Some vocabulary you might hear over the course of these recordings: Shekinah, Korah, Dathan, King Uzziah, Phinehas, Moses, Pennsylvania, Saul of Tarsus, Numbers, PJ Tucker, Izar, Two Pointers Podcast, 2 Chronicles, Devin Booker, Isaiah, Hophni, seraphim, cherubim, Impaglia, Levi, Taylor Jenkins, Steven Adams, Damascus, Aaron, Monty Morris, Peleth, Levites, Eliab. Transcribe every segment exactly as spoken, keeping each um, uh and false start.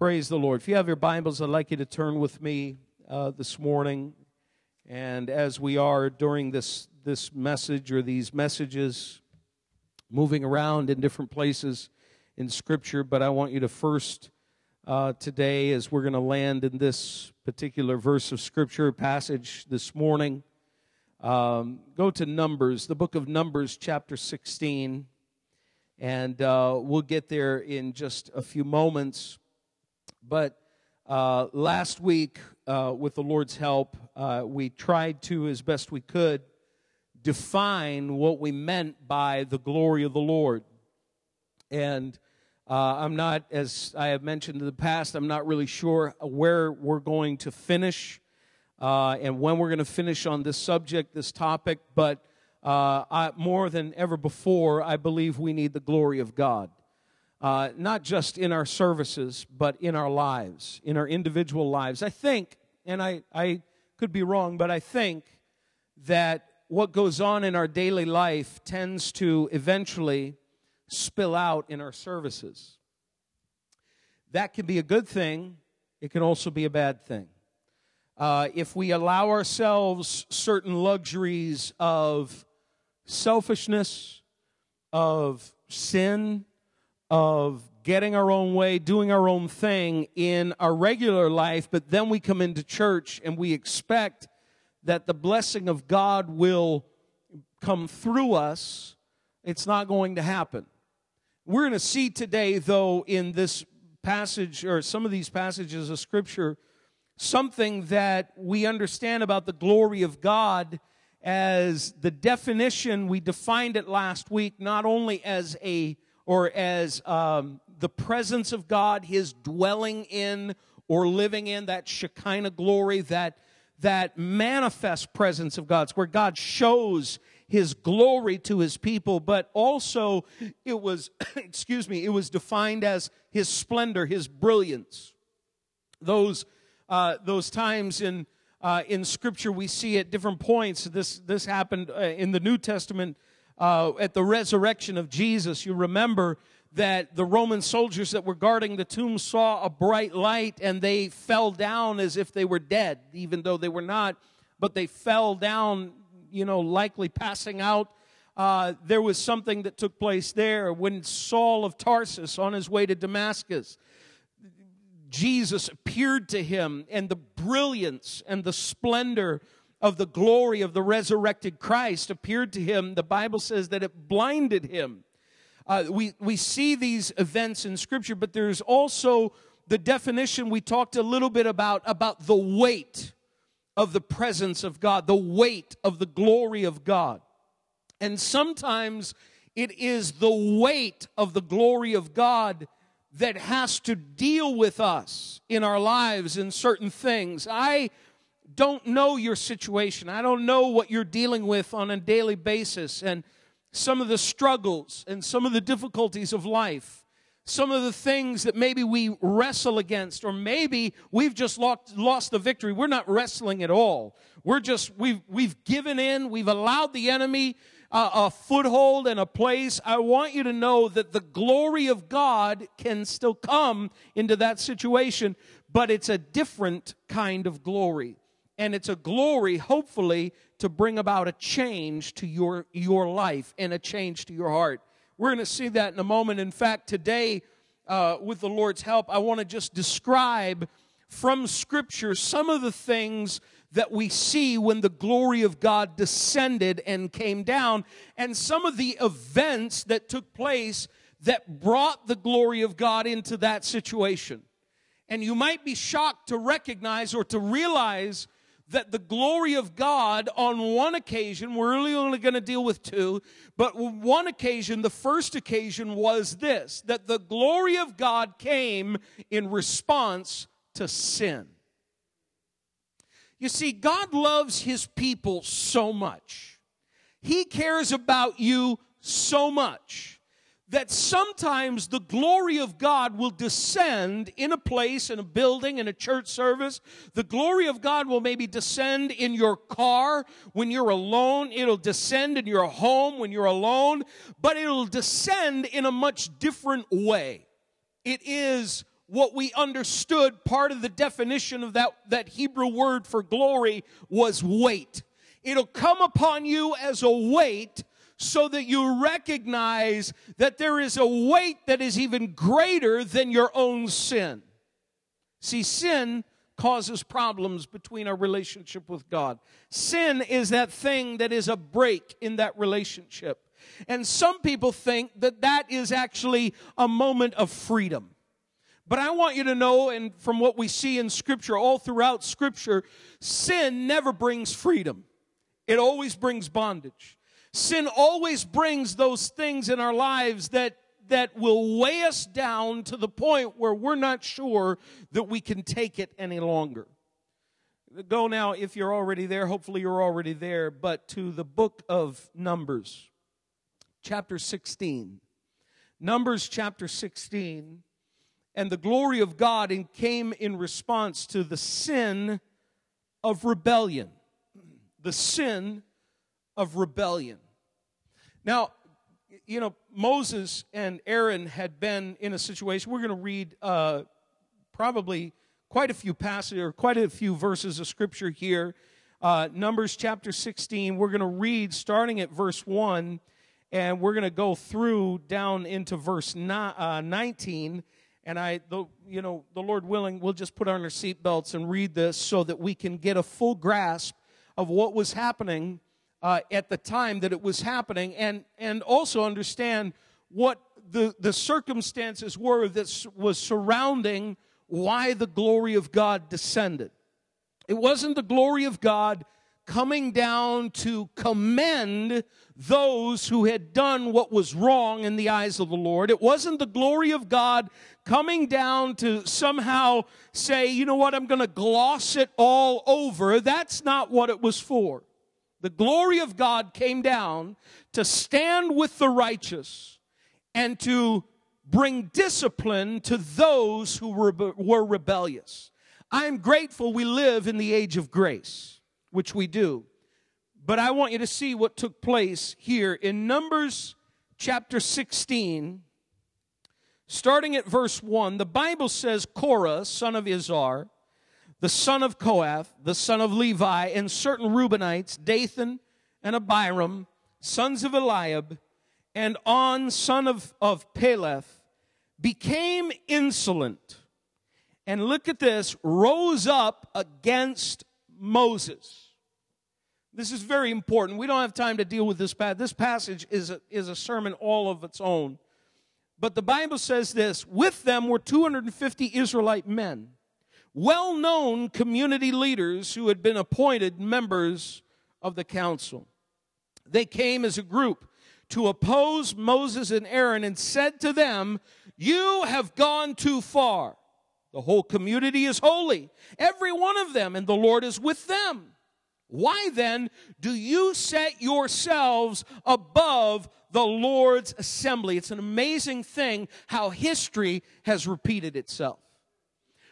Praise the Lord. If you have your Bibles, I'd like you to turn with me uh, this morning. And as we are during this, this message or these messages, moving around in different places in Scripture, but I want you to first uh, today, as we're going to land in this particular verse of Scripture, passage this morning, um, go to Numbers, the book of Numbers, chapter sixteen. And uh, we'll get there in just a few moments. But uh, last week, uh, with the Lord's help, uh, we tried to, as best we could, define what we meant by the glory of the Lord. And uh, I'm not, as I have mentioned in the past, I'm not really sure where we're going to finish uh, and when we're going to finish on this subject, this topic, but Uh, I, more than ever before, I believe we need the glory of God, uh, not just in our services, but in our lives, in our individual lives. I think, and I, I could be wrong, but I think that what goes on in our daily life tends to eventually spill out in our services. That can be a good thing. It can also be a bad thing. Uh, if we allow ourselves certain luxuries of selfishness, of sin, of getting our own way, doing our own thing in our regular life, but then we come into church and we expect that the blessing of God will come through us, it's not going to happen. We're going to see today, though, in this passage, or some of these passages of Scripture, something that we understand about the glory of God as the definition. We defined it last week not only as a, or as um, the presence of God, His dwelling in or living in, that Shekinah glory, that, that manifest presence of God. It's where God shows His glory to His people, but also it was, excuse me, it was defined as His splendor, His brilliance. Those Uh, those times in uh, in Scripture, we see at different points. This this happened uh, in the New Testament uh, at the resurrection of Jesus. You remember that the Roman soldiers that were guarding the tomb saw a bright light, and they fell down as if they were dead, even though they were not. But they fell down, you know, likely passing out. Uh, there was something that took place there when Saul of Tarsus, on his way to Damascus, Jesus appeared to him, and the brilliance and the splendor of the glory of the resurrected Christ appeared to him. The Bible says that it blinded him. Uh, we, we see these events in Scripture, but there's also the definition we talked a little bit about, about the weight of the presence of God, the weight of the glory of God. And sometimes it is the weight of the glory of God that has to deal with us in our lives in certain things. I don't know your situation. I don't know what you're dealing with on a daily basis, and some of the struggles and some of the difficulties of life, some of the things that maybe we wrestle against, or maybe we've just lost, lost the victory. We're not wrestling at all. We're just, we've, we've given in. We've allowed the enemy Uh, a foothold and a place. I want you to know that the glory of God can still come into that situation, but it's a different kind of glory. And it's a glory, hopefully, to bring about a change to your, your life and a change to your heart. We're going to see that in a moment. In fact, today, uh, with the Lord's help, I want to just describe from Scripture some of the things that we see when the glory of God descended and came down, and some of the events that took place that brought the glory of God into that situation. And you might be shocked to recognize or to realize that the glory of God on one occasion, we're really only going to deal with two, but one occasion, the first occasion was this, that the glory of God came in response to sin. You see, God loves His people so much. He cares about you so much that sometimes the glory of God will descend in a place, in a building, in a church service. The glory of God will maybe descend in your car when you're alone. It'll descend in your home when you're alone, but it'll descend in a much different way. It is what we understood, part of the definition of that, that Hebrew word for glory was weight. It'll come upon you as a weight so that you recognize that there is a weight that is even greater than your own sin. See, sin causes problems between our relationship with God. Sin is that thing that is a break in that relationship. And some people think that that is actually a moment of freedom. But I want you to know, and from what we see in Scripture, all throughout Scripture, sin never brings freedom. It always brings bondage. Sin always brings those things in our lives that, that will weigh us down to the point where we're not sure that we can take it any longer. Go now, if you're already there, hopefully you're already there, but to the book of Numbers, chapter sixteen. Numbers chapter sixteen. And the glory of God and came in response to the sin of rebellion. The sin of rebellion. Now, you know, Moses and Aaron had been in a situation. We're going to read uh, probably quite a few passages or quite a few verses of Scripture here. Uh, Numbers chapter sixteen, we're going to read starting at verse one, and we're going to go through down into verse nineteen. And I, the, you know, the Lord willing, we'll just put on our seatbelts and read this so that we can get a full grasp of what was happening uh, at the time that it was happening, and and also understand what the the circumstances were that was surrounding why the glory of God descended. It wasn't the glory of God coming down to commend those who had done what was wrong in the eyes of the Lord. It wasn't the glory of God coming down to somehow say, you know what, I'm going to gloss it all over. That's not what it was for. The glory of God came down to stand with the righteous and to bring discipline to those who were, were rebellious. I'm grateful we live in the age of grace, which we do. But I want you to see what took place here in Numbers chapter sixteen, starting at verse one. The Bible says, Korah, son of Izar, the son of Kohath, the son of Levi, and certain Reubenites, Dathan and Abiram, sons of Eliab, and On, son of, of Peleth, became insolent. And look at this, rose up against Moses. This is very important. We don't have time to deal with this passage. This passage is a, is a sermon all of its own. But the Bible says this, with them were two hundred fifty Israelite men, well-known community leaders who had been appointed members of the council. They came as a group to oppose Moses and Aaron and said to them, "You have gone too far. The whole community is holy, every one of them, and the Lord is with them. Why then do you set yourselves above the Lord's assembly?" It's an amazing thing how history has repeated itself.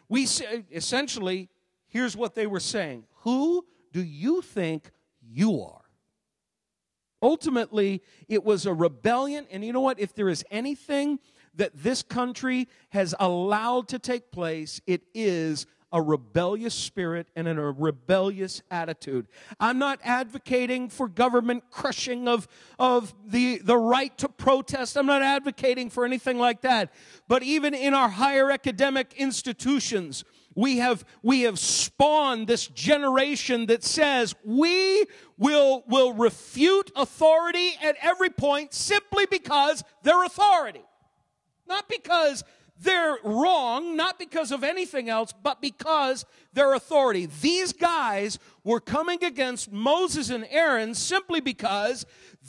We say, essentially, here's what they were saying. Who do you think you are? Ultimately, it was a rebellion, and you know what? If there is anything that this country has allowed to take place, it is a rebellious spirit and in a rebellious attitude. I'm not advocating for government crushing of, of the, the right to protest. I'm not advocating for anything like that. But even in our higher academic institutions, we have, we have spawned this generation that says we will, will refute authority at every point simply because they're authority. Not because they're wrong, not because of anything else, but because their authority. These guys were coming against Moses and Aaron simply because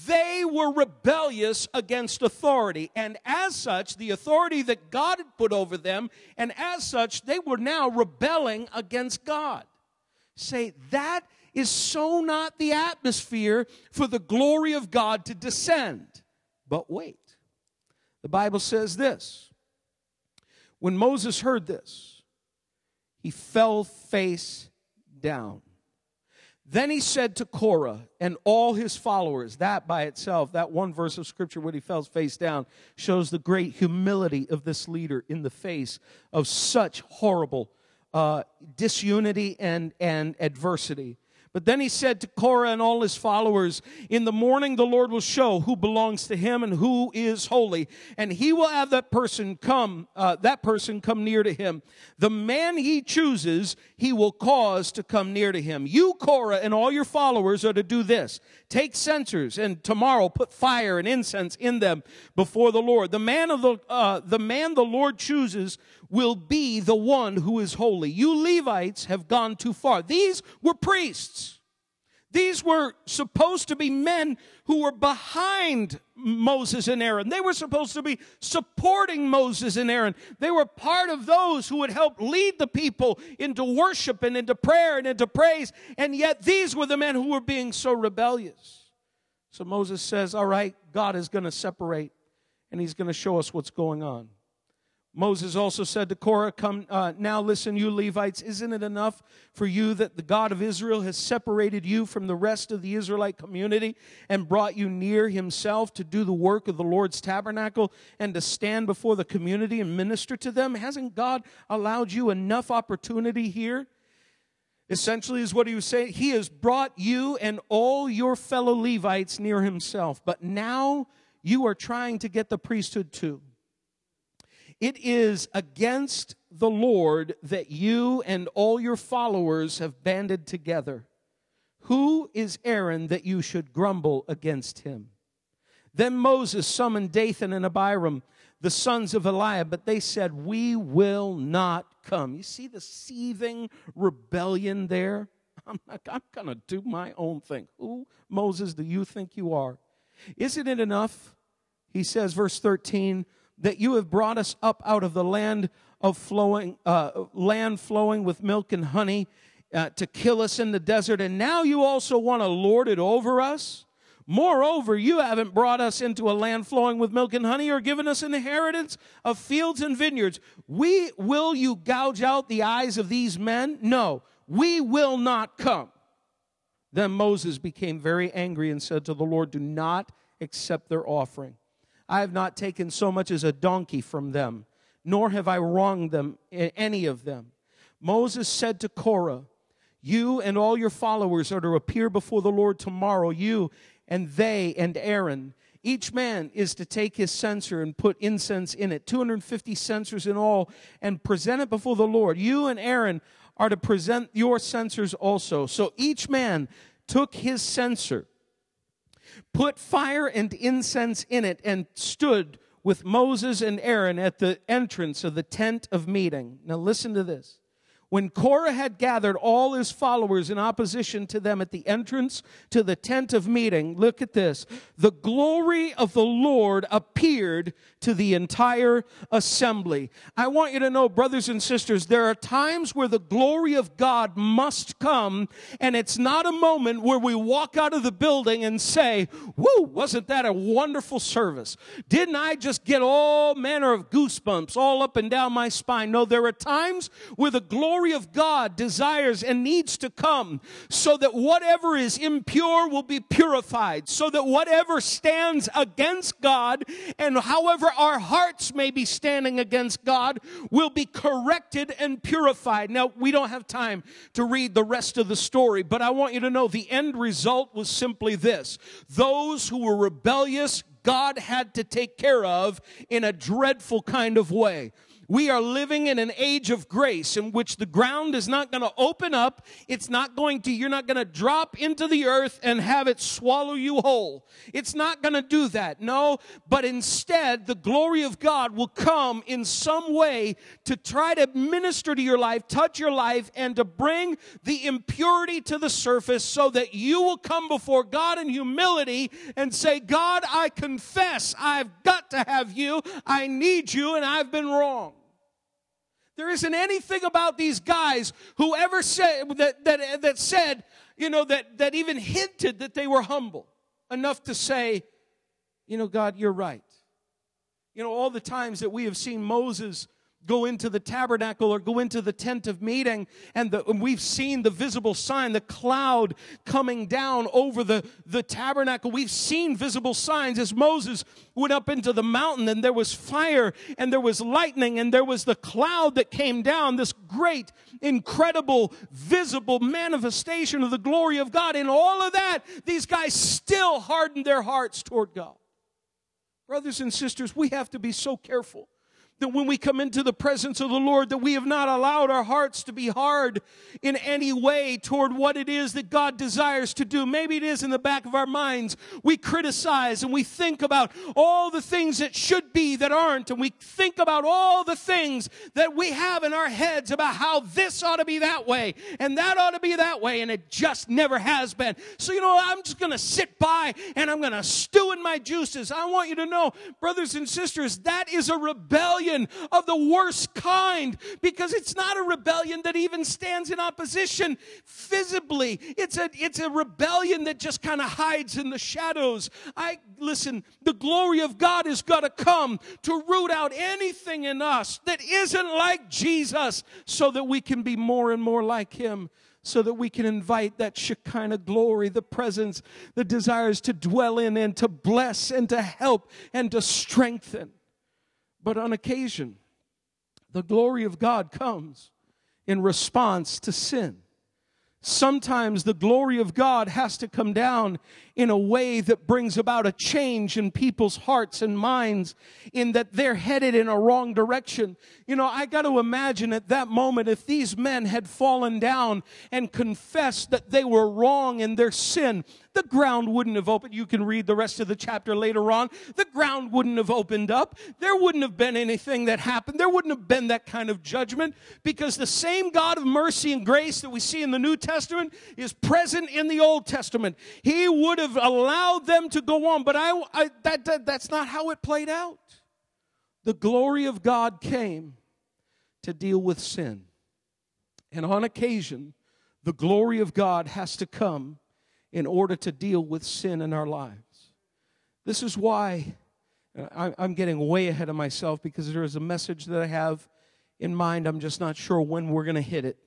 they were rebellious against authority. And as such, the authority that God had put over them, and as such, they were now rebelling against God. Say, that is so not the atmosphere for the glory of God to descend. But wait. The Bible says this, when Moses heard this, he fell face down. Then he said to Korah and all his followers, that by itself, that one verse of Scripture when he fell face down, shows the great humility of this leader in the face of such horrible uh, disunity and, and adversity. But then he said to Korah and all his followers, in the morning the Lord will show who belongs to him and who is holy, and he will have that person come, uh, that person come near to him. The man he chooses, he will cause to come near to him. You, Korah, and all your followers are to do this. Take censers, and tomorrow put fire and incense in them before the Lord. The man of the, uh, the man the Lord chooses will be the one who is holy. You Levites have gone too far. These were priests. These were supposed to be men who were behind Moses and Aaron. They were supposed to be supporting Moses and Aaron. They were part of those who would help lead the people into worship and into prayer and into praise. And yet these were the men who were being so rebellious. So Moses says, all right, God is going to separate, and he's going to show us what's going on. Moses also said to Korah, "Come uh, now listen, you Levites, isn't it enough for you that the God of Israel has separated you from the rest of the Israelite community and brought you near himself to do the work of the Lord's tabernacle and to stand before the community and minister to them? Hasn't God allowed you enough opportunity here?" Essentially is what he was saying. He has brought you and all your fellow Levites near himself, but now you are trying to get the priesthood too. It is against the Lord that you and all your followers have banded together. Who is Aaron that you should grumble against him? Then Moses summoned Dathan and Abiram, the sons of Eliab, but they said, "We will not come." You see the seething rebellion there? I'm, I'm going to do my own thing. Who, Moses, do you think you are? Isn't it enough? He says, verse thirteen, that you have brought us up out of the land of flowing, uh, land flowing with milk and honey, uh, to kill us in the desert, and now you also want to lord it over us? Moreover, you haven't brought us into a land flowing with milk and honey or given us an inheritance of fields and vineyards. We, will you gouge out the eyes of these men? No, we will not come. Then Moses became very angry and said to the Lord, "Do not accept their offering. I have not taken so much as a donkey from them, nor have I wronged them, any of them." Moses said to Korah, "You and all your followers are to appear before the Lord tomorrow, you and they and Aaron. Each man is to take his censer and put incense in it, two hundred fifty censers in all, and present it before the Lord. You and Aaron are to present your censers also." So each man took his censer, put fire and incense in it, and stood with Moses and Aaron at the entrance of the tent of meeting. Now listen to this. When Korah had gathered all his followers in opposition to them at the entrance to the tent of meeting, look at this, the glory of the Lord appeared to the entire assembly. I want you to know, brothers and sisters, there are times where the glory of God must come, and it's not a moment where we walk out of the building and say, "Woo, wasn't that a wonderful service? Didn't I just get all manner of goosebumps all up and down my spine?" No, there are times where the glory The glory of God desires and needs to come so that whatever is impure will be purified, so that whatever stands against God, and however our hearts may be standing against God, will be corrected and purified. Now, we don't have time to read the rest of the story, but I want you to know the end result was simply this. Those who were rebellious, God had to take care of in a dreadful kind of way. We are living in an age of grace in which the ground is not going to open up. It's not going to, you're not going to drop into the earth and have it swallow you whole. It's not going to do that, no. But instead, the glory of God will come in some way to try to minister to your life, touch your life, and to bring the impurity to the surface so that you will come before God in humility and say, "God, I confess I've got to have you. I need you, and I've been wrong." There isn't anything about these guys who ever said that, that, that said, you know, that, that even hinted that they were humble enough to say, "You know, God, you're right." You know, all the times that we have seen Moses go into the tabernacle or go into the tent of meeting, and, the, and we've seen the visible sign, the cloud coming down over the, the tabernacle. We've seen visible signs as Moses went up into the mountain, and there was fire, and there was lightning, and there was the cloud that came down, this great, incredible, visible manifestation of the glory of God. In all of that, these guys still hardened their hearts toward God. Brothers and sisters, we have to be so careful that when we come into the presence of the Lord, that we have not allowed our hearts to be hard in any way toward what it is that God desires to do. Maybe it is in the back of our minds. We criticize and we think about all the things that should be that aren't, and we think about all the things that we have in our heads about how this ought to be that way and that ought to be that way, and it just never has been. So, you know, I'm just going to sit by and I'm going to stew in my juices. I want you to know, brothers and sisters, that is a rebellion of the worst kind, because it's not a rebellion that even stands in opposition visibly. It's a, it's a rebellion that just kind of hides in the shadows. I listen, the glory of God has got to come to root out anything in us that isn't like Jesus, so that we can be more and more like Him, so that we can invite that Shekinah glory, the presence that desires to dwell in and to bless and to help and to strengthen. But on occasion, the glory of God comes in response to sin. Sometimes the glory of God has to come down in a way that brings about a change in people's hearts and minds, in that they're headed in a wrong direction. You know, I got to imagine at that moment, if these men had fallen down and confessed that they were wrong in their sin, the ground wouldn't have opened. You can read the rest of the chapter later on. The ground wouldn't have opened up. There wouldn't have been anything that happened. There wouldn't have been that kind of judgment, because the same God of mercy and grace that we see in the New Testament is present in the Old Testament. He would have allowed them to go on, but I, I, that, that, that's not how it played out. The glory of God came to deal with sin. And on occasion, the glory of God has to come in order to deal with sin in our lives. This is why I'm getting way ahead of myself, because there is a message that I have in mind. I'm just not sure when we're going to hit it.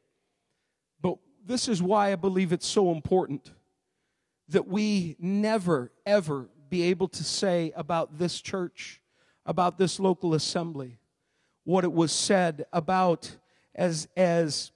But this is why I believe it's so important that we never, ever be able to say about this church, about this local assembly, what it was said about as, as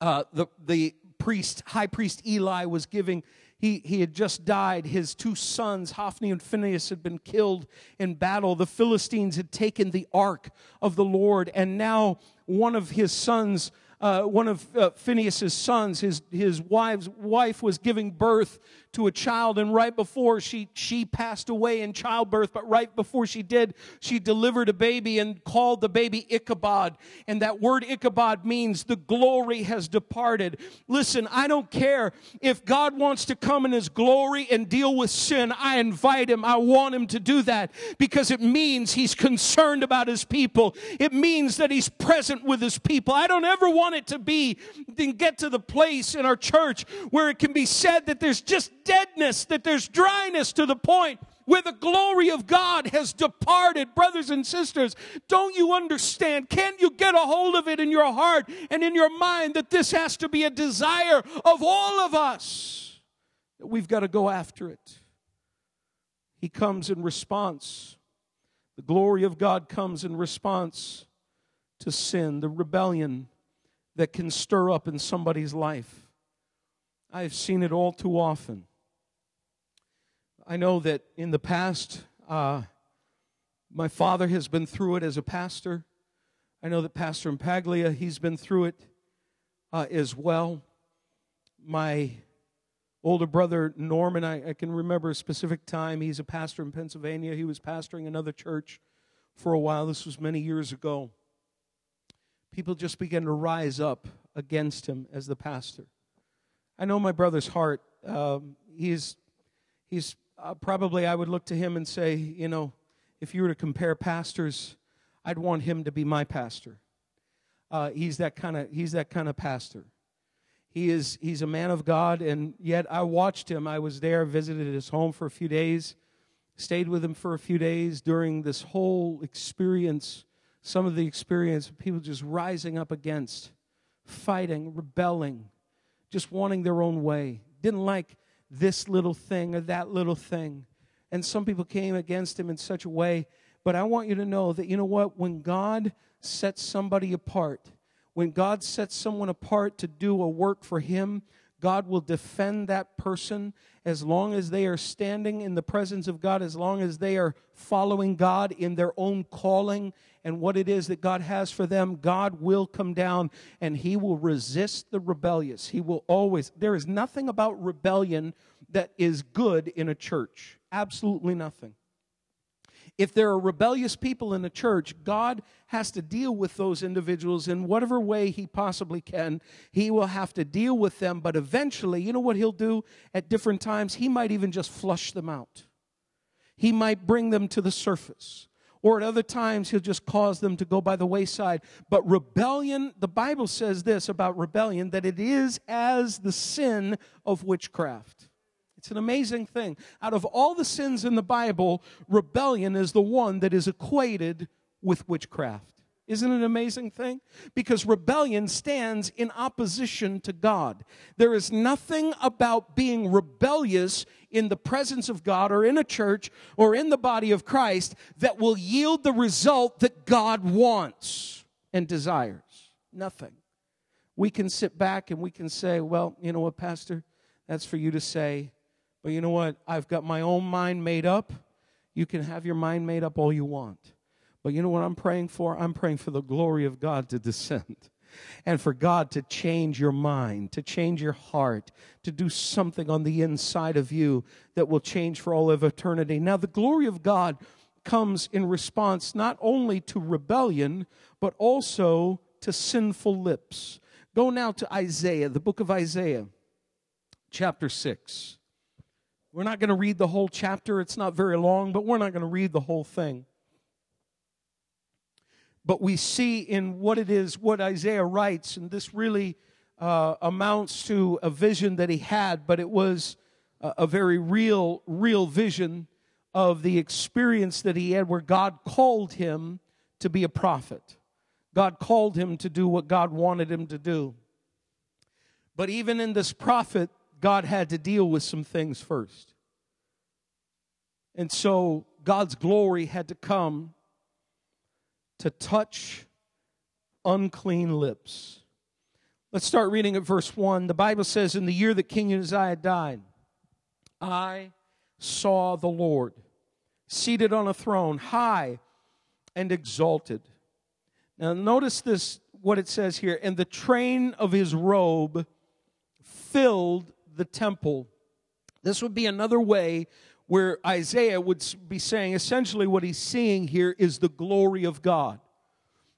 uh, the... the Priest, high priest Eli was giving. He, he had just died. His two sons, Hophni and Phinehas, had been killed in battle. The Philistines had taken the ark of the Lord, and now one of his sons, uh, one of uh, Phinehas' sons, his his wife's wife was giving birth to a child, and right before she she passed away in childbirth, but right before she did, she delivered a baby and called the baby Ichabod. And that word Ichabod means the glory has departed. Listen, I don't care if God wants to come in His glory and deal with sin. I invite Him. I want Him to do that, because it means He's concerned about His people. It means that He's present with His people. I don't ever want it to be and get to the place in our church where it can be said that there's just deadness, that there's dryness, to the point where the glory of God has departed. Brothers and sisters, don't you understand? Can't you get a hold of it in your heart and in your mind that this has to be a desire of all of us, that we've got to go after it? He comes in response. The glory of God comes in response to sin, the rebellion that can stir up in somebody's life. I've seen it all too often. I know that in the past, uh, my father has been through it as a pastor. I know that Pastor Impaglia, he's been through it uh, as well. My older brother, Norman, I, I can remember a specific time. He's a pastor in Pennsylvania. He was pastoring another church for a while. This was many years ago. People just began to rise up against him as the pastor. I know my brother's heart. Um, he's he's uh, probably, I would look to him and say, you know, if you were to compare pastors, I'd want him to be my pastor. Uh, he's that kind of he's that kind of pastor. He is he's a man of God, and yet I watched him. I was there, visited his home for a few days, stayed with him for a few days during this whole experience. some of the experience of people just rising up against, fighting, rebelling, just wanting their own way. Didn't like this little thing or that little thing. And some people came against him in such a way. But I want you to know that, you know what, when God sets somebody apart, when God sets someone apart to do a work for him, God will defend that person as long as they are standing in the presence of God, as long as they are following God in their own calling and what it is that God has for them. God will come down and he will resist the rebellious. He will always. There is nothing about rebellion that is good in a church. Absolutely nothing. If there are rebellious people in the church, God has to deal with those individuals in whatever way he possibly can. He will have to deal with them, but eventually, you know what he'll do at different times? He might even just flush them out. He might bring them to the surface. Or at other times, he'll just cause them to go by the wayside. But rebellion, the Bible says this about rebellion, that it is as the sin of witchcraft. It's an amazing thing. Out of all the sins in the Bible, rebellion is the one that is equated with witchcraft. Isn't it an amazing thing? Because rebellion stands in opposition to God. There is nothing about being rebellious in the presence of God or in a church or in the body of Christ that will yield the result that God wants and desires. Nothing. We can sit back and we can say, well, you know what, Pastor? That's for you to say. But you know what? I've got my own mind made up. You can have your mind made up all you want. But you know what I'm praying for? I'm praying for the glory of God to descend and for God to change your mind, to change your heart, to do something on the inside of you that will change for all of eternity. Now, the glory of God comes in response not only to rebellion, but also to sinful lips. Go now to Isaiah, the book of Isaiah, chapter six. We're not going to read the whole chapter. It's not very long, but we're not going to read the whole thing. But we see in what it is, what Isaiah writes, and this really uh, amounts to a vision that he had, but it was a, a very real, real vision of the experience that he had where God called him to be a prophet. God called him to do what God wanted him to do. But even in this prophet, God had to deal with some things first. And so God's glory had to come to touch unclean lips. Let's start reading at verse one. The Bible says, in the year that King Uzziah died, I saw the Lord seated on a throne, high and exalted. Now notice this, what it says here. And the train of his robe filled the temple. This would be another way where Isaiah would be saying essentially what he's seeing here is the glory of God.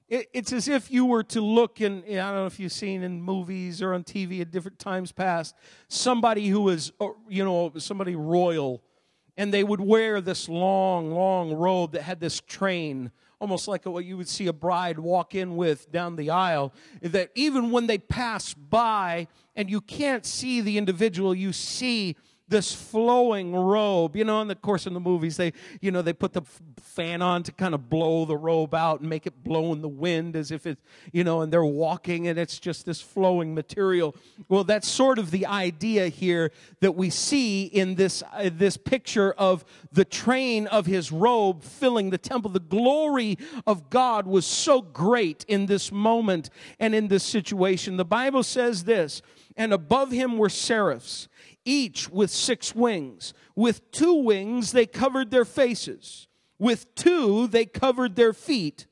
It, it's as if you were to look in, I don't know if you've seen in movies or on T V at different times past, somebody who is, you know, somebody royal, and they would wear this long, long robe that had this train, almost like what you would see a bride walk in with down the aisle, that even when they pass by and you can't see the individual, you see this flowing robe. You know, in the course of the movies, they, you know, they put the fan on to kind of blow the robe out and make it blow in the wind as if it's, you know, and they're walking and it's just this flowing material. Well, that's sort of the idea here that we see in this, uh, this picture of the train of his robe filling the temple. The glory of God was so great in this moment and in this situation. The Bible says this, and above him were seraphs, each with six wings. With two wings they covered their faces. With two they covered their feet.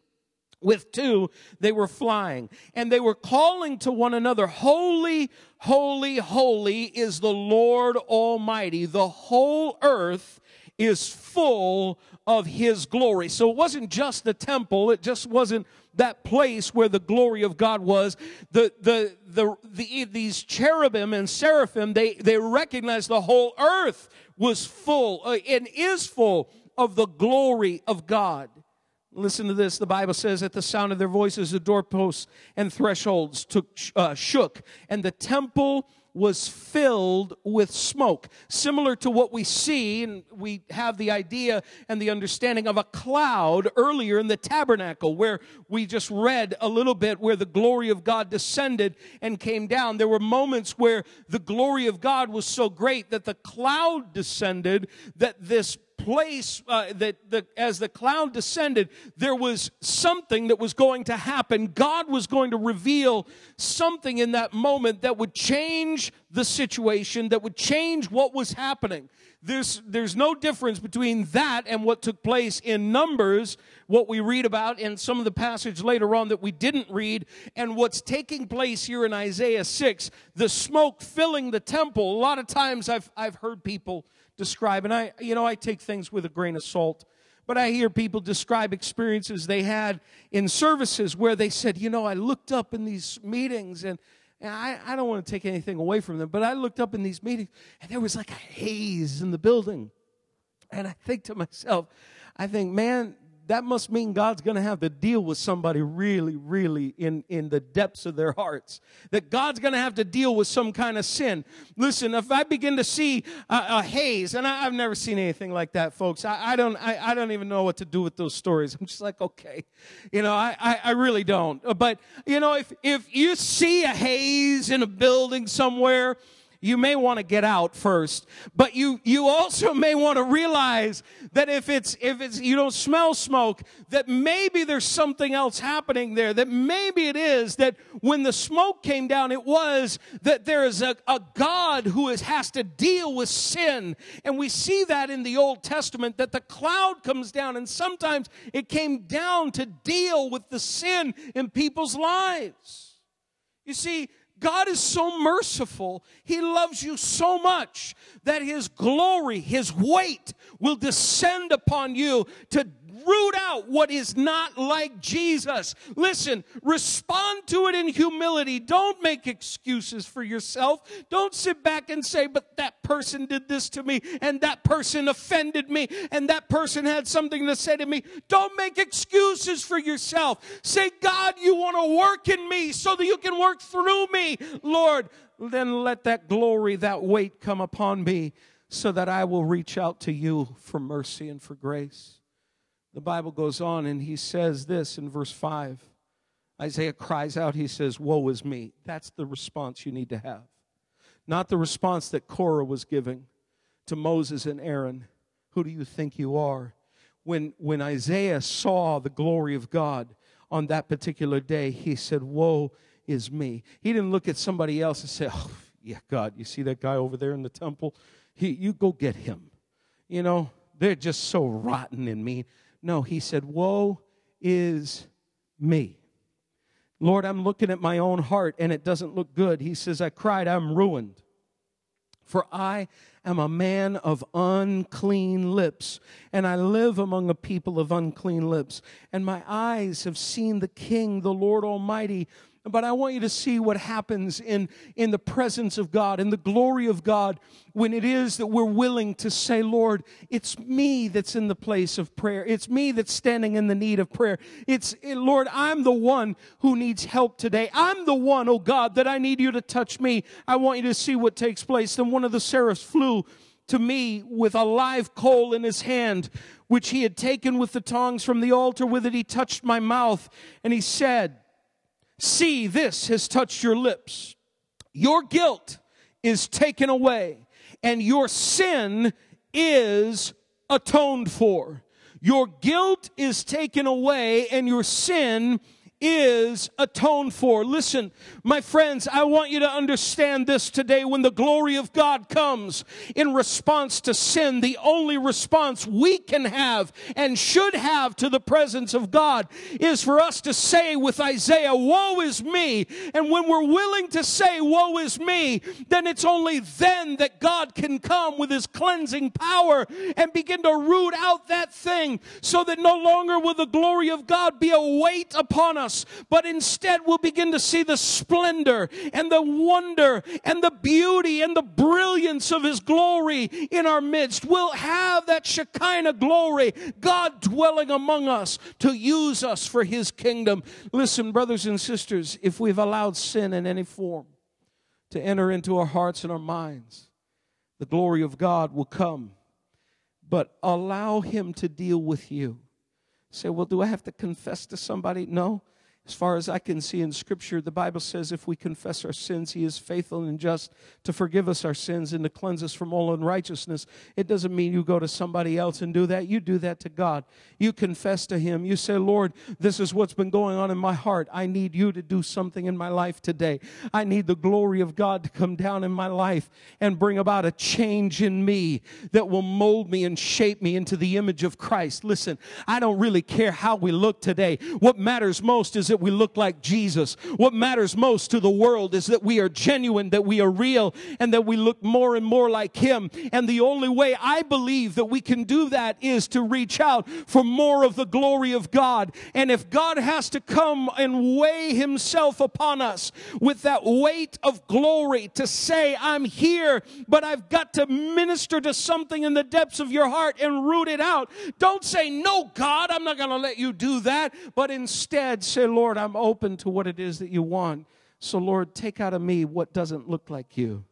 With two they were flying. And they were calling to one another, holy, holy, holy is the Lord Almighty. The whole earth is full of his glory. So it wasn't just the temple. It just wasn't that place where the glory of God was. The, the, the, the, these cherubim and seraphim, they, they recognized the whole earth was full uh, and is full of the glory of God. Listen to this. The Bible says, at the sound of their voices, the doorposts and thresholds took, uh, shook, and the temple was filled with smoke, similar to what we see, and we have the idea and the understanding of a cloud earlier in the tabernacle, where we just read a little bit where the glory of God descended and came down. There were moments where the glory of God was so great that the cloud descended, that this place, uh, that the, as the cloud descended, there was something that was going to happen. God was going to reveal something in that moment that would change the situation, that would change what was happening. There's, there's no difference between that and what took place in Numbers, what we read about in some of the passage later on that we didn't read, and what's taking place here in Isaiah six, the smoke filling the temple. A lot of times I've, I've heard people describe, and I, you know, I take things with a grain of salt, but I hear people describe experiences they had in services where they said, you know, I looked up in these meetings, and, and I, I don't want to take anything away from them, but I looked up in these meetings, and there was like a haze in the building. And I think to myself, I think, man, that must mean God's going to have to deal with somebody really, really in, in the depths of their hearts. That God's going to have to deal with some kind of sin. Listen, if I begin to see a, a haze, and I, I've never seen anything like that, folks. I, I don't I, I don't even know what to do with those stories. I'm just like, okay. You know, I, I, I really don't. But, you know, if, if you see a haze in a building somewhere, you may want to get out first, but you, you also may want to realize that if it's, if it's, you don't smell smoke, that maybe there's something else happening there, that maybe it is that when the smoke came down, it was that there is a, a God who is, has to deal with sin. And we see that in the Old Testament, that the cloud comes down, and sometimes it came down to deal with the sin in people's lives. You see, God is so merciful, He loves you so much that His glory, His weight will descend upon you to root out what is not like Jesus. Listen, respond to it in humility. Don't make excuses for yourself. Don't sit back and say, but that person did this to me, and that person offended me, and that person had something to say to me. Don't make excuses for yourself. Say, God, you want to work in me so that you can work through me. Lord, then let that glory, that weight come upon me so that I will reach out to you for mercy and for grace. The Bible goes on, and he says this in verse five. Isaiah cries out, he says, woe is me. That's the response you need to have. Not the response that Korah was giving to Moses and Aaron. Who do you think you are? When, when Isaiah saw the glory of God on that particular day, he said, woe is me. He didn't look at somebody else and say, oh, yeah, God, you see that guy over there in the temple? He, you go get him. You know, they're just so rotten and mean. No, he said, woe is me. Lord, I'm looking at my own heart, and it doesn't look good. He says, I cried, I'm ruined. For I am a man of unclean lips, and I live among a people of unclean lips. And my eyes have seen the King, the Lord Almighty. But I want you to see what happens in, in the presence of God, in the glory of God, when it is that we're willing to say, Lord, it's me that's in the place of prayer. It's me that's standing in the need of prayer. It's, Lord, I'm the one who needs help today. I'm the one, oh God, that I need you to touch me. I want you to see what takes place. Then one of the seraphs flew to me with a live coal in his hand, which he had taken with the tongs from the altar. With it he touched my mouth, and he said, see, this has touched your lips. Your guilt is taken away, and your sin is atoned for. Your guilt is taken away, and your sin is atoned for. Listen, my friends, I want you to understand this today. When the glory of God comes in response to sin, the only response we can have and should have to the presence of God is for us to say with Isaiah, woe is me. And when we're willing to say, woe is me, then it's only then that God can come with his cleansing power and begin to root out that thing, so that no longer will the glory of God be a weight upon us, but instead we'll begin to see the splendor and the wonder and the beauty and the brilliance of his glory in our midst. We'll have that Shekinah glory, God dwelling among us to use us for his kingdom. Listen, brothers and sisters, if we've allowed sin in any form to enter into our hearts and our minds, the glory of God will come. But allow him to deal with you. Say, well, do I have to confess to somebody? No. As far as I can see in Scripture, the Bible says if we confess our sins, he is faithful and just to forgive us our sins and to cleanse us from all unrighteousness. It doesn't mean you go to somebody else and do that. You do that to God. You confess to him. You say, Lord, this is what's been going on in my heart. I need you to do something in my life today. I need the glory of God to come down in my life and bring about a change in me that will mold me and shape me into the image of Christ. Listen, I don't really care how we look today. What matters most is that we look like Jesus. What matters most to the world is that we are genuine, that we are real, and that we look more and more like him. And the only way I believe that we can do that is to reach out for more of the glory of God. And if God has to come and weigh himself upon us with that weight of glory to say, I'm here, but I've got to minister to something in the depths of your heart and root it out. Don't say, no, God, I'm not going to let you do that. But instead say, Lord, Lord, I'm open to what it is that you want. So, Lord, take out of me what doesn't look like you.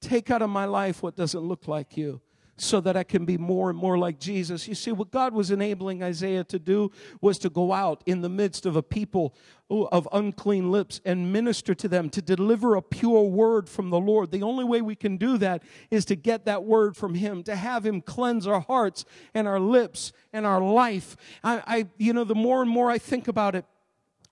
Take out of my life what doesn't look like you so that I can be more and more like Jesus. You see, what God was enabling Isaiah to do was to go out in the midst of a people of unclean lips and minister to them, to deliver a pure word from the Lord. The only way we can do that is to get that word from him, to have him cleanse our hearts and our lips and our life. I, I you know, the more and more I think about it,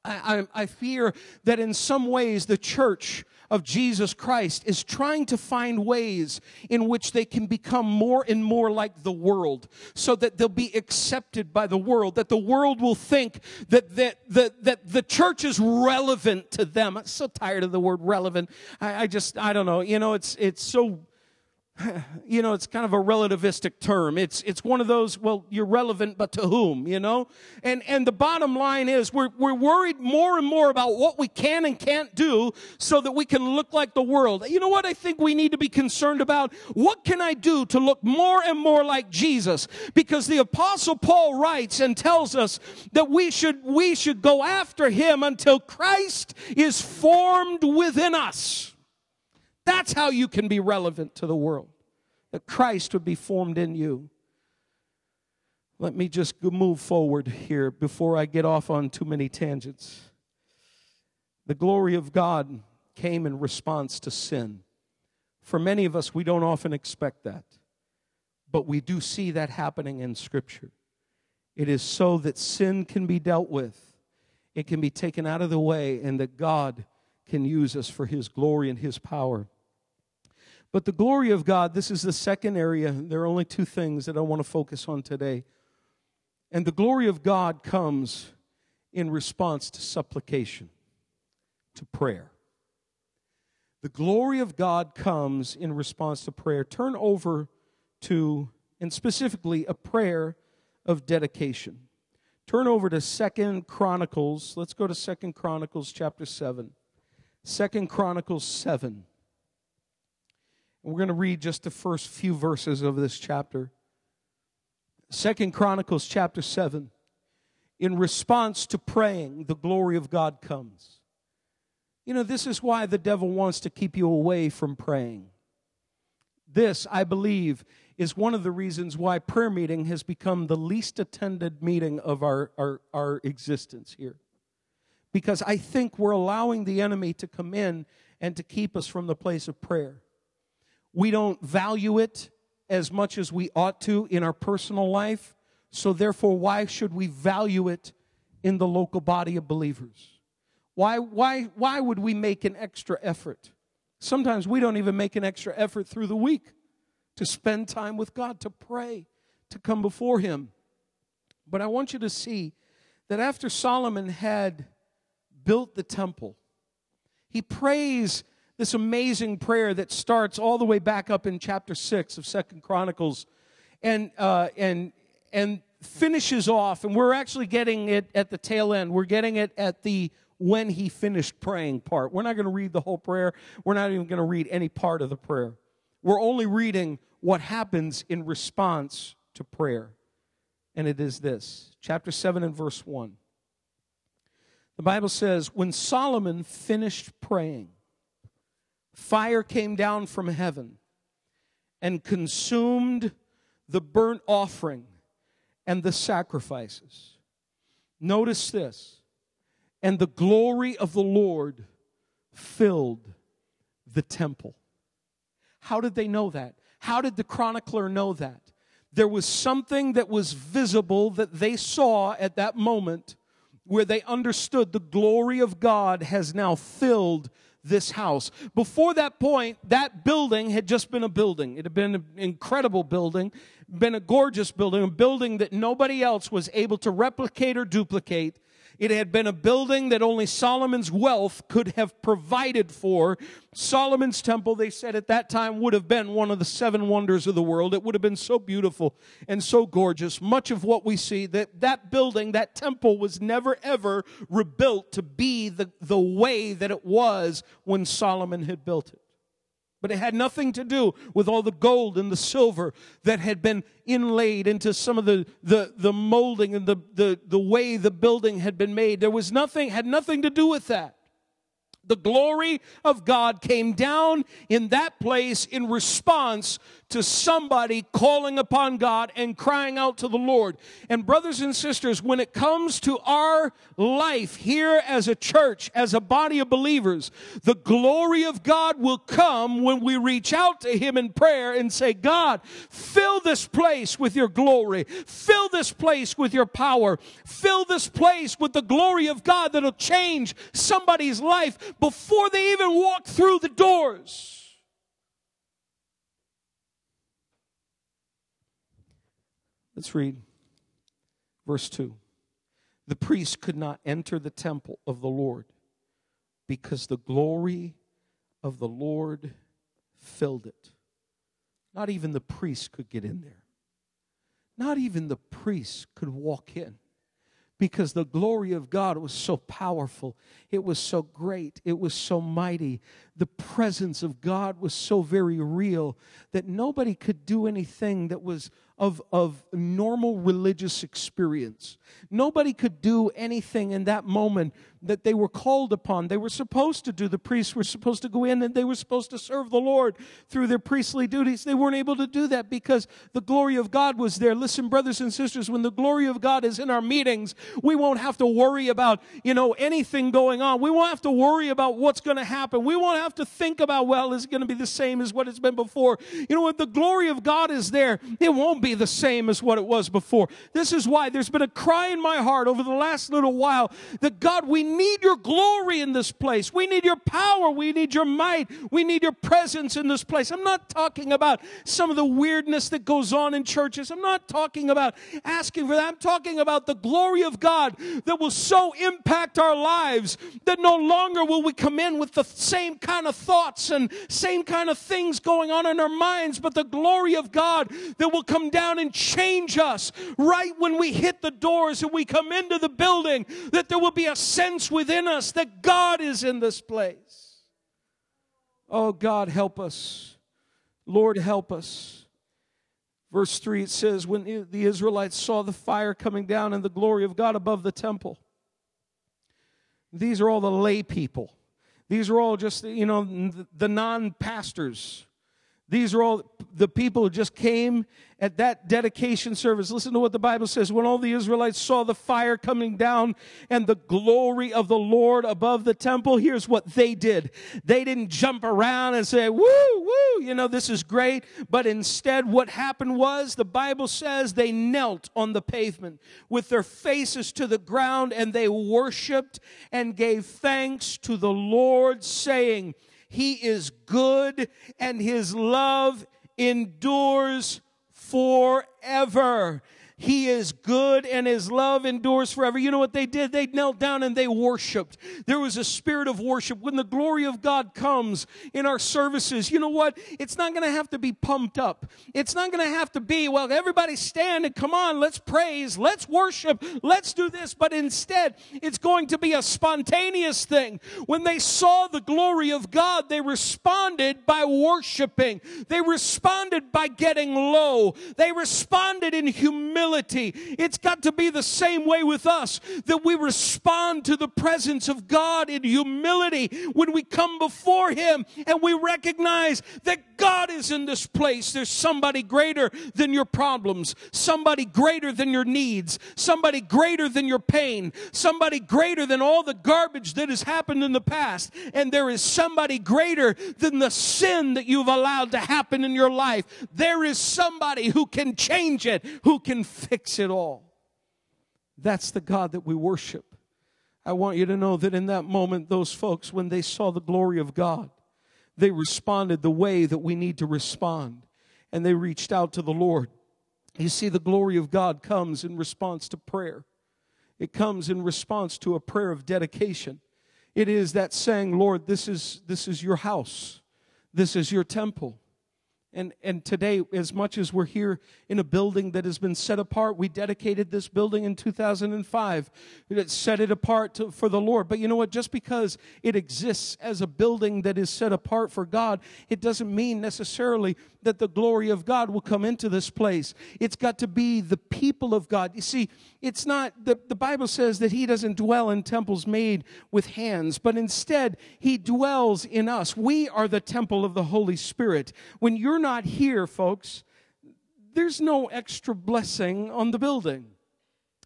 I, I fear that in some ways the church of Jesus Christ is trying to find ways in which they can become more and more like the world so that they'll be accepted by the world, that the world will think that that, that, that the church is relevant to them. I'm so tired of the word relevant. I, I just, I don't know, you know, it's it's so... You know, it's kind of a relativistic term. It's it's one of those, well, you're relevant, but to whom, you know? And and the bottom line is we're we're worried more and more about what we can and can't do so that we can look like the world. You know what I think we need to be concerned about? What can I do to look more and more like Jesus? Because the Apostle Paul writes and tells us that we should we should go after him until Christ is formed within us. That's how you can be relevant to the world, that Christ would be formed in you. Let me just move forward here before I get off on too many tangents. The glory of God came in response to sin. For many of us, we don't often expect that, but we do see that happening in Scripture. It is so that sin can be dealt with. It can be taken out of the way, and that God can use us for his glory and his power. But the glory of God, this is the second area. There are only two things that I want to focus on today. And the glory of God comes in response to supplication, to prayer. The glory of God comes in response to prayer. Turn over to, and specifically, a prayer of dedication. Turn over to Second Chronicles. Let's go to Second Chronicles chapter seven. Second Chronicles seven. We're going to read just the first few verses of this chapter. Second Chronicles chapter seven. In response to praying, the glory of God comes. You know, this is why the devil wants to keep you away from praying. This, I believe, is one of the reasons why prayer meeting has become the least attended meeting of our, our, our existence here. Because I think we're allowing the enemy to come in and to keep us from the place of prayer. We don't value it as much as we ought to in our personal life. So therefore, why should we value it in the local body of believers? Why, why, why would we make an extra effort? Sometimes we don't even make an extra effort through the week to spend time with God, to pray, to come before him. But I want you to see that after Solomon had built the temple, he prays this amazing prayer that starts all the way back up in chapter six of Second Chronicles and uh, and and finishes off, and we're actually getting it at the tail end. We're getting it at the when he finished praying part. We're not going to read the whole prayer. We're not even going to read any part of the prayer. We're only reading what happens in response to prayer, and it is this. Chapter seven and verse one. The Bible says, when Solomon finished praying, fire came down from heaven and consumed the burnt offering and the sacrifices. Notice this. And the glory of the Lord filled the temple. How did they know that? How did the chronicler know that? There was something that was visible that they saw at that moment where they understood the glory of God has now filled this house. Before that point, that building had just been a building. It had been an incredible building, been a gorgeous building, a building that nobody else was able to replicate or duplicate. It had been a building that only Solomon's wealth could have provided for. Solomon's temple, they said at that time, would have been one of the seven wonders of the world. It would have been so beautiful and so gorgeous. Much of what we see, that that building, that temple was never ever rebuilt to be the, the way that it was when Solomon had built it. But it had nothing to do with all the gold and the silver that had been inlaid into some of the, the, the molding and the, the, the way the building had been made. There was nothing, had nothing to do with that. The glory of God came down in that place in response to somebody calling upon God and crying out to the Lord. And brothers and sisters, when it comes to our life here as a church, as a body of believers, the glory of God will come when we reach out to Him in prayer and say, God, fill this place with your glory. Fill this place with your power. Fill this place with the glory of God that'll change somebody's life before they even walk through the doors. Let's read verse two. The priest could not enter the temple of the Lord because the glory of the Lord filled it. Not even the priest could get in there. Not even the priest could walk in. Because the glory of God was so powerful. It was so great. It was so mighty. The presence of God was so very real that nobody could do anything that was of, of normal religious experience. Nobody could do anything in that moment that they were called upon. They were supposed to do. The priests were supposed to go in and they were supposed to serve the Lord through their priestly duties. They weren't able to do that because the glory of God was there. Listen, brothers and sisters, when the glory of God is in our meetings, we won't have to worry about, you know, anything going on. We won't have to worry about what's going to happen. We won't have to think about, well, is it going to be the same as what it's been before? You know, when the glory of God is there, it won't be the same as what it was before. This is why there's been a cry in my heart over the last little while that, God, we need your glory in this place. We need your power. We need your might. We need your presence in this place. I'm not talking about some of the weirdness that goes on in churches. I'm not talking about asking for that. I'm talking about the glory of God that will so impact our lives that no longer will we come in with the same kind of thoughts and same kind of things going on in our minds, but the glory of God that will come down and change us right when we hit the doors and we come into the building, that there will be a sense within us that God is in this place. Oh, God, help us. Lord, help us. Verse three, it says, when the Israelites saw the fire coming down and the glory of God above the temple. These are all the lay people. These are all just, you know, the non-pastors. These are all the people who just came at that dedication service. Listen to what the Bible says. When all the Israelites saw the fire coming down and the glory of the Lord above the temple, here's what they did. They didn't jump around and say, woo, woo, you know, this is great. But instead what happened was, the Bible says, they knelt on the pavement with their faces to the ground and they worshiped and gave thanks to the Lord, saying, He is good and His love endures forever. He is good and His love endures forever. You know what they did? They knelt down and they worshiped. There was a spirit of worship. When the glory of God comes in our services, you know what? It's not going to have to be pumped up. It's not going to have to be, well, everybody stand and come on, let's praise, let's worship, let's do this. But instead, it's going to be a spontaneous thing. When they saw the glory of God, they responded by worshiping. They responded by getting low. They responded in humility. humility. It's got to be the same way with us, that we respond to the presence of God in humility when we come before Him and we recognize that God is in this place. There's somebody greater than your problems, somebody greater than your needs, somebody greater than your pain, somebody greater than all the garbage that has happened in the past, and there is somebody greater than the sin that you've allowed to happen in your life. There is somebody who can change it, who can fix it all. That's the God that we worship. I want you to know that in that moment, those folks, when they saw the glory of God, they responded the way that we need to respond, and they reached out to the Lord. You see, the glory of God comes in response to prayer. It comes in response to a prayer of dedication. It is that saying, Lord, this is, this is your house. This is your temple. And, and today, as much as we're here in a building that has been set apart, we dedicated this building in two thousand five. It set it apart to, for the Lord. But you know what? Just because it exists as a building that is set apart for God, it doesn't mean necessarily that the glory of God will come into this place. It's got to be the people of God. You see, it's not, the, the Bible says that He doesn't dwell in temples made with hands, but instead He dwells in us. We are the temple of the Holy Spirit. When you're not here, folks, there's no extra blessing on the building.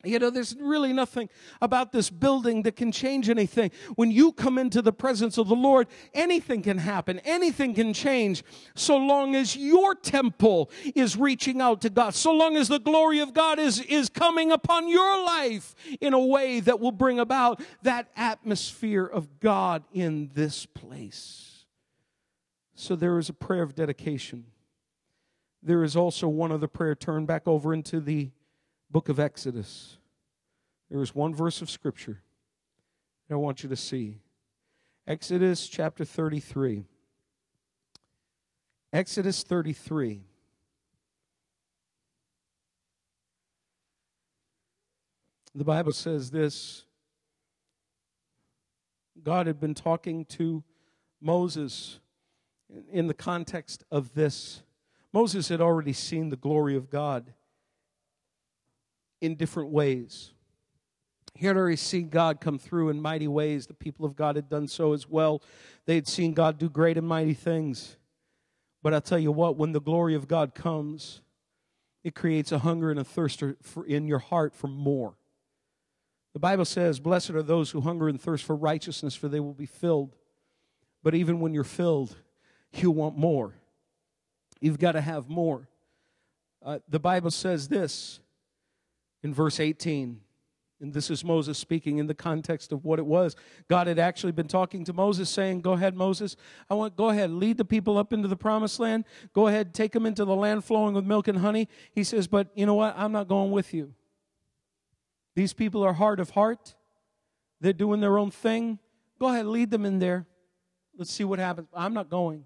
You know, there's really nothing about this building that can change anything. When you come into the presence of the Lord, anything can happen. Anything can change so long as your temple is reaching out to God. So long as the glory of God is, is coming upon your life in a way that will bring about that atmosphere of God in this place. So there is a prayer of dedication. There is also one other prayer. Turn back over into the book of Exodus. There is one verse of Scripture that I want you to see. Exodus chapter thirty-three. Exodus thirty-three. The Bible says this. God had been talking to Moses in the context of this. Moses had already seen the glory of God in different ways. He had already seen God come through in mighty ways. The people of God had done so as well. They had seen God do great and mighty things. But I'll tell you what, when the glory of God comes, it creates a hunger and a thirst for, in your heart for more. The Bible says, blessed are those who hunger and thirst for righteousness, for they will be filled. But even when you're filled, you want more. You've got to have more. Uh, the Bible says this. In verse eighteen, and this is Moses speaking in the context of what it was. God had actually been talking to Moses saying, go ahead, Moses, I want, go ahead, lead the people up into the promised land. Go ahead, take them into the land flowing with milk and honey. He says, but you know what? I'm not going with you. These people are hard of heart. They're doing their own thing. Go ahead, lead them in there. Let's see what happens. I'm not going.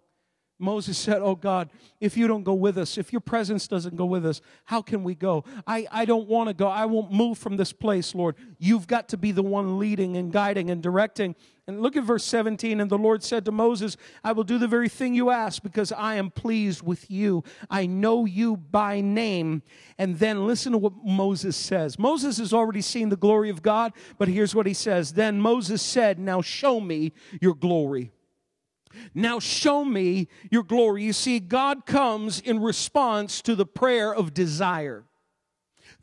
Moses said, oh God, if you don't go with us, if your presence doesn't go with us, how can we go? I, I don't want to go. I won't move from this place, Lord. You've got to be the one leading and guiding and directing. And look at verse seventeen. And the Lord said to Moses, I will do the very thing you ask because I am pleased with you. I know you by name. And then listen to what Moses says. Moses has already seen the glory of God, but here's what he says. Then Moses said, now show me your glory. Now show me your glory. You see, God comes in response to the prayer of desire.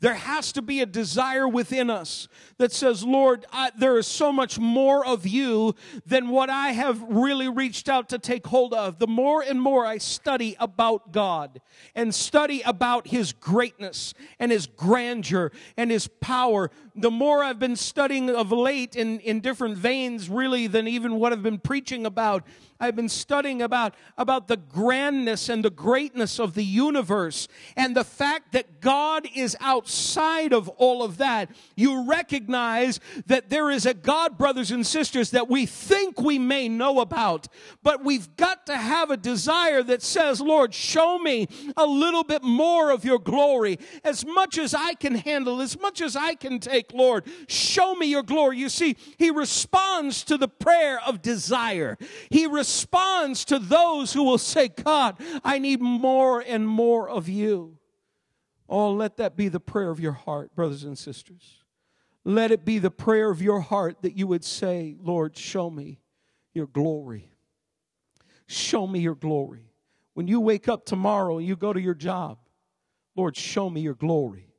There has to be a desire within us that says, Lord, I, there is so much more of you than what I have really reached out to take hold of. The more and more I study about God and study about His greatness and His grandeur and His power, the more I've been studying of late in, in different veins really than even what I've been preaching about, I've been studying about, about the grandness and the greatness of the universe and the fact that God is outside of all of that. You recognize that there is a God, brothers and sisters, that we think we may know about, but we've got to have a desire that says, Lord, show me a little bit more of your glory. As much as I can handle, as much as I can take, Lord, show me your glory. You see, He responds to the prayer of desire. He responds responds to those who will say, God, I need more and more of you. Oh, let that be the prayer of your heart, brothers and sisters. Let it be the prayer of your heart that you would say, Lord, show me your glory. Show me your glory. When you wake up tomorrow and you go to your job, Lord, show me your glory.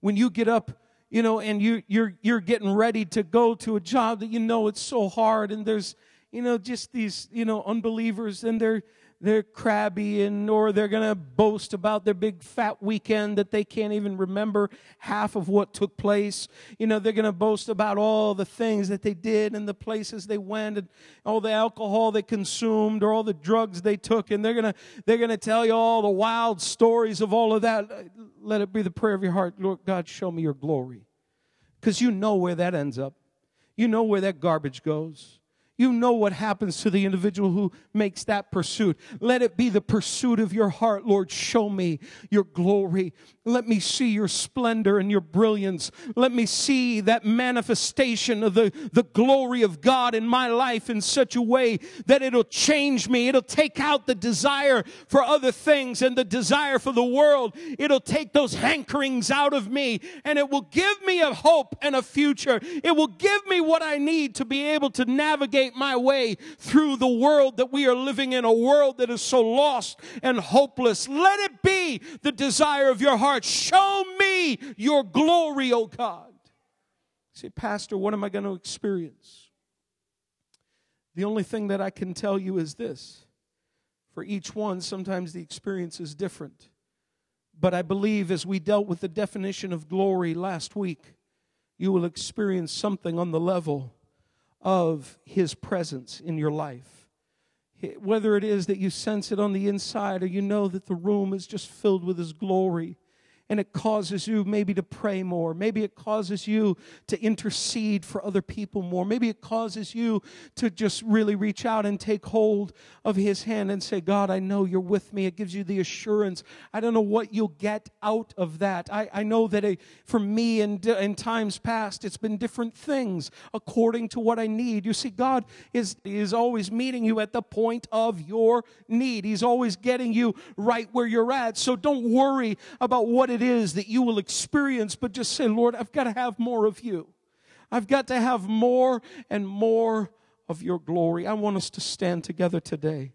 When you get up, you know, and you, you're, you're getting ready to go to a job that you know it's so hard, and there's, you know, just these, you know, unbelievers, and they're, they're crabby, and or they're going to boast about their big fat weekend that they can't even remember half of what took place. You know, they're going to boast about all the things that they did and the places they went and all the alcohol they consumed or all the drugs they took. And they're going to they're going to tell you all the wild stories of all of that. Let it be the prayer of your heart. Lord God, show me your glory. Because you know where that ends up. You know where that garbage goes. You know what happens to the individual who makes that pursuit. Let it be the pursuit of your heart. Lord, show me your glory. Let me see your splendor and your brilliance. Let me see that manifestation of the, the glory of God in my life in such a way that it'll change me. It'll take out the desire for other things and the desire for the world. It'll take those hankerings out of me, and it will give me a hope and a future. It will give me what I need to be able to navigate my way through the world that we are living in, a world that is so lost and hopeless. Let it be the desire of your heart. Show me your glory, O God. You say, Pastor, what am I going to experience? The only thing that I can tell you is this. For each one, sometimes the experience is different. But I believe as we dealt with the definition of glory last week, you will experience something on the level of His presence in your life. Whether it is that you sense it on the inside, or you know that the room is just filled with His glory, and it causes you maybe to pray more. Maybe it causes you to intercede for other people more. Maybe it causes you to just really reach out and take hold of His hand and say, God, I know you're with me. It gives you the assurance. I don't know what you'll get out of that. I, I know that a, for me in, in times past, it's been different things according to what I need. You see, God is, is always meeting you at the point of your need. He's always getting you right where you're at. So don't worry about what it is that you will experience, but just say, Lord, I've got to have more of you. I've got to have more and more of your glory. I want us to stand together today.